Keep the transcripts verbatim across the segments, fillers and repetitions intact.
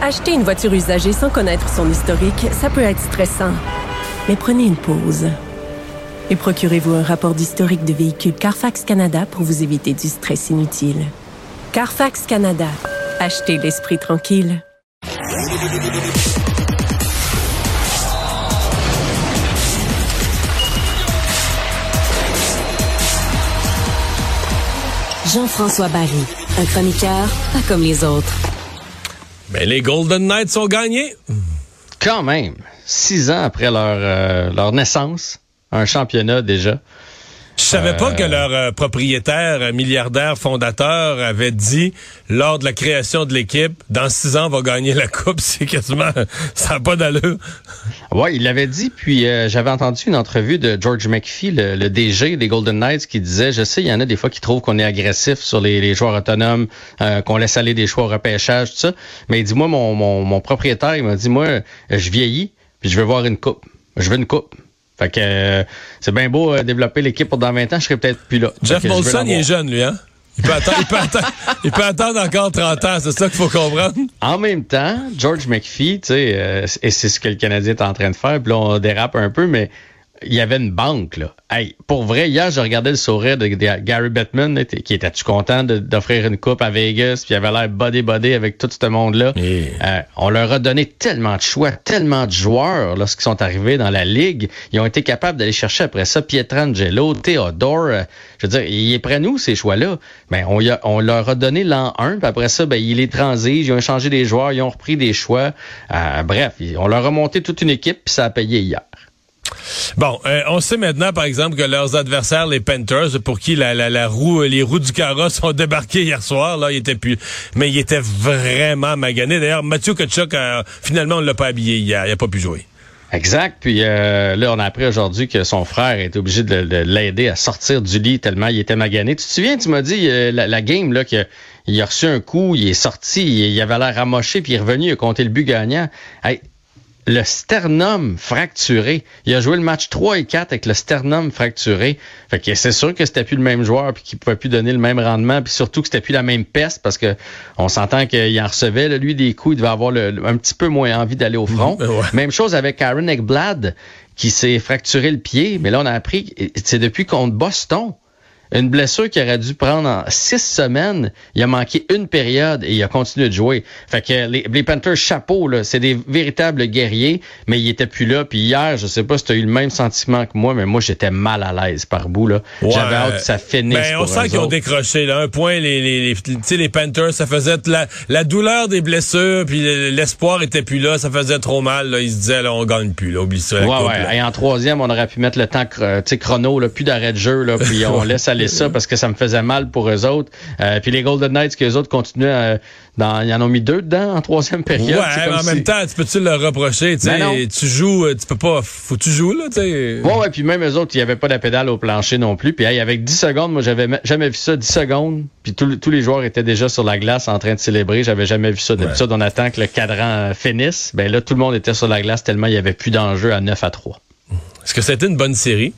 Acheter une voiture usagée sans connaître son historique, ça peut être stressant. Mais prenez une pause. Et procurez-vous un rapport d'historique de véhicule Carfax Canada pour vous éviter du stress inutile. Carfax Canada. Achetez l'esprit tranquille. Jean-François Baril, un chroniqueur pas comme les autres. Mais les Golden Knights ont gagné. Quand même, six ans après leur, euh, leur naissance, un championnat déjà. Je savais euh... pas que leur euh, propriétaire, milliardaire, fondateur avait dit lors de la création de l'équipe, dans six ans, on va gagner la coupe. C'est quasiment, ça n'a pas d'allure. Oui, il l'avait dit. Puis euh, j'avais entendu une entrevue de George McPhee, le, le D G des Golden Knights, qui disait, je sais, il y en a des fois qui trouvent qu'on est agressif sur les, les joueurs autonomes, euh, qu'on laisse aller des choix au repêchage, tout ça. Mais il dit, moi, mon, mon, mon propriétaire, il m'a dit, moi, je vieillis, puis je veux voir une coupe. Je veux une coupe. Fait que euh, c'est bien beau euh, développer l'équipe pour dans vingt ans, je serais peut-être plus là. Jeff Bolson, je il est jeune, lui, hein? Il peut attendre, il peut attendre, il peut attendre encore trente ans, c'est ça qu'il faut comprendre. En même temps, George McPhee, tu sais, euh, et c'est ce que le Canadien est en train de faire, puis là, on dérape un peu, mais il y avait une banque, là. Hey, pour vrai, hier, je regardais le sourire de, de, de Gary Bettman, là, qui était-tu content de, d'offrir une coupe à Vegas, puis il avait l'air bodé-bodé avec tout ce monde-là. Yeah. Euh, on leur a donné tellement de choix, tellement de joueurs lorsqu'ils sont arrivés dans la Ligue. Ils ont été capables d'aller chercher après ça Pietrangelo, Theodore. Euh, je veux dire, ils prennent nous ces choix-là? Ben, on, y a, on leur a donné l'an un, puis après ça, ben, ils les transigent, ils ont échangé des joueurs, ils ont repris des choix. Euh, bref, on leur a monté toute une équipe, puis ça a payé hier. Bon, euh, on sait maintenant, par exemple, que leurs adversaires, les Panthers, pour qui la, la, la roue, les roues du carrosse ont débarqué hier soir, là, ils étaient plus, mais ils étaient vraiment maganés. D'ailleurs, Mathieu Kachuk, euh, finalement, on l'a pas habillé hier, il a pas pu jouer. Exact. Puis euh, là, on a appris aujourd'hui que son frère était obligé de, de l'aider à sortir du lit tellement il était magané. Tu te souviens, tu m'as dit euh, la, la game là que il a reçu un coup, il est sorti, il avait l'air amoché, puis il est revenu, il a compté le but gagnant. Hey, le sternum fracturé. Il a joué le match trois et quatre avec le sternum fracturé. Fait que c'est sûr que c'était plus le même joueur puis qu'il pouvait plus donner le même rendement puis surtout que c'était plus la même peste parce que on s'entend qu'il en recevait. Là, lui, des coups, il devait avoir le, le, un petit peu moins envie d'aller au front. Ouais. Même chose avec Aaron Ekblad qui s'est fracturé le pied. Mais là, on a appris que c'est depuis contre Boston. Une blessure qui aurait dû prendre en six semaines. Il a manqué une période et il a continué de jouer. Fait que les, les Panthers, chapeau, là, c'est des véritables guerriers, mais ils étaient plus là. Puis hier, je sais pas si tu as eu le même sentiment que moi, mais moi, j'étais mal à l'aise par bout. Là. Ouais, j'avais hâte que ça finisse. Ben, on pour sent qu'ils autres. Ont décroché. Là, un point, les, les, les, les Panthers, ça faisait la, la douleur des blessures, puis l'espoir était plus là. Ça faisait trop mal. Là. Ils se disaient, là, on gagne plus. Là, oublie ça. Ouais, coupe, ouais. Là. Et en troisième, on aurait pu mettre le temps chrono, là, plus d'arrêt de jeu, là, puis on laisse aller. Ça parce que ça me faisait mal pour eux autres. Euh, puis les Golden Knights, qu'eux autres continuaient à, dans, ils en ont mis deux dedans en troisième période. Ouais, mais en si... même temps, tu peux-tu leur reprocher? Ben tu joues, tu peux pas, faut que tu joues, là, tu sais. Ouais, ouais, puis même eux autres, il n'y avait pas de pédale au plancher non plus. Puis hey, avec dix secondes, moi, j'avais jamais vu ça, dix secondes. Puis tout, tous les joueurs étaient déjà sur la glace en train de célébrer. J'avais jamais vu ça. D'habitude, ouais. On attend que le cadran finisse. Ben là, tout le monde était sur la glace tellement il n'y avait plus d'enjeu à neuf à trois. Est-ce que c'était une bonne série?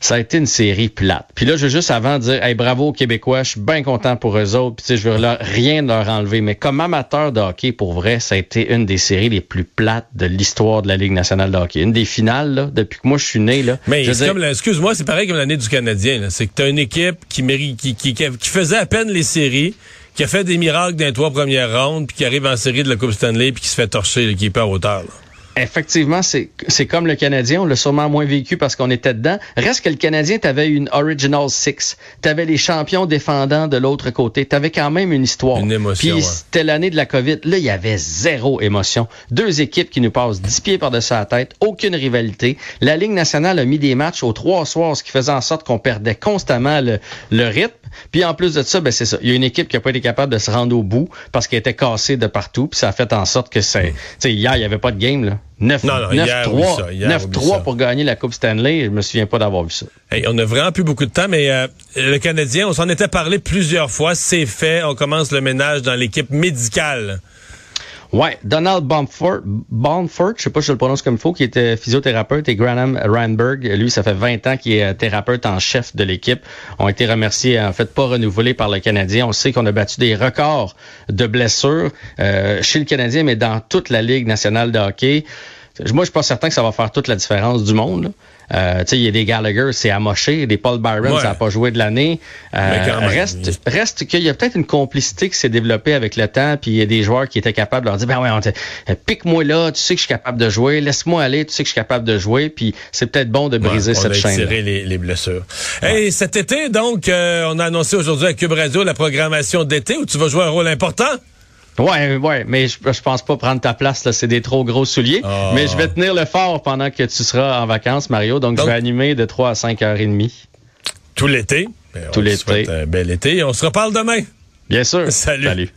Ça a été une série plate. Puis là, je veux juste avant dire, hey, bravo aux Québécois, je suis bien content pour eux autres, puis tu sais, je veux leur, rien leur enlever. Mais comme amateur de hockey, pour vrai, ça a été une des séries les plus plates de l'histoire de la Ligue nationale de hockey. Une des finales, là, depuis que moi je suis né, là. Mais c'est comme, excuse-moi, c'est pareil comme l'année du Canadien, là. C'est que t'as une équipe qui, mérite, qui, qui, qui faisait à peine les séries, qui a fait des miracles dans les trois premières rondes, puis qui arrive en série de la Coupe Stanley, puis qui se fait torcher, là, qui est pas à hauteur, là. Effectivement, c'est, c'est comme le Canadien, on l'a sûrement moins vécu parce qu'on était dedans. Reste que le Canadien, t'avais une Original Six, t'avais les champions défendants de l'autre côté, t'avais quand même une histoire. Une émotion. Puis ouais. C'était l'année de la COVID, là, il y avait zéro émotion. Deux équipes qui nous passent dix pieds par-dessus la tête, aucune rivalité. La Ligue nationale a mis des matchs aux trois soirs, ce qui faisait en sorte qu'on perdait constamment le, le rythme. Puis en plus de ça, ben c'est ça, il y a une équipe qui n'a pas été capable de se rendre au bout parce qu'elle était cassée de partout, puis ça a fait en sorte que c'est... Tu sais, hier, il n'y avait pas de game, là. neuf trois pour gagner la Coupe Stanley, je me souviens pas d'avoir vu ça. Hey, on n'a vraiment plus beaucoup de temps, mais euh, le Canadien, on s'en était parlé plusieurs fois, c'est fait, on commence le ménage dans l'équipe médicale. Ouais, Donald Bomford, Bomford, je sais pas si je le prononce comme il faut, qui était physiothérapeute, et Graham Randberg, lui, ça fait vingt ans qu'il est thérapeute en chef de l'équipe, ont été remerciés, en fait, pas renouvelés par le Canadien. On sait qu'on a battu des records de blessures euh, chez le Canadien, mais dans toute la Ligue nationale de hockey. Moi, je suis pas certain que ça va faire toute la différence du monde, là. Euh, tu sais, il y a des Gallagher, c'est amoché, des Paul Byron, ouais. Ça n'a pas joué de l'année. Euh, reste, reste qu'il y a peut-être une complicité qui s'est développée avec le temps, puis il y a des joueurs qui étaient capables de leur dire, ben ouais, on te, pique-moi là, tu sais que je suis capable de jouer, laisse-moi aller, tu sais que je suis capable de jouer, puis c'est peut-être bon de briser ouais, cette chaîne. On a étiré les, les blessures. Ouais. Hey, cet été, donc, euh, on a annoncé aujourd'hui à Cube Radio la programmation d'été où tu vas jouer un rôle important. Ouais, ouais, mais je, je pense pas prendre ta place, là, c'est des trop gros souliers. Oh. Mais je vais tenir le fort pendant que tu seras en vacances, Mario. Donc, donc je vais animer de trois à cinq heures trente. Tout l'été. Tout l'été. Souhaite un bel été. On se reparle demain. Bien sûr. Salut. Salut.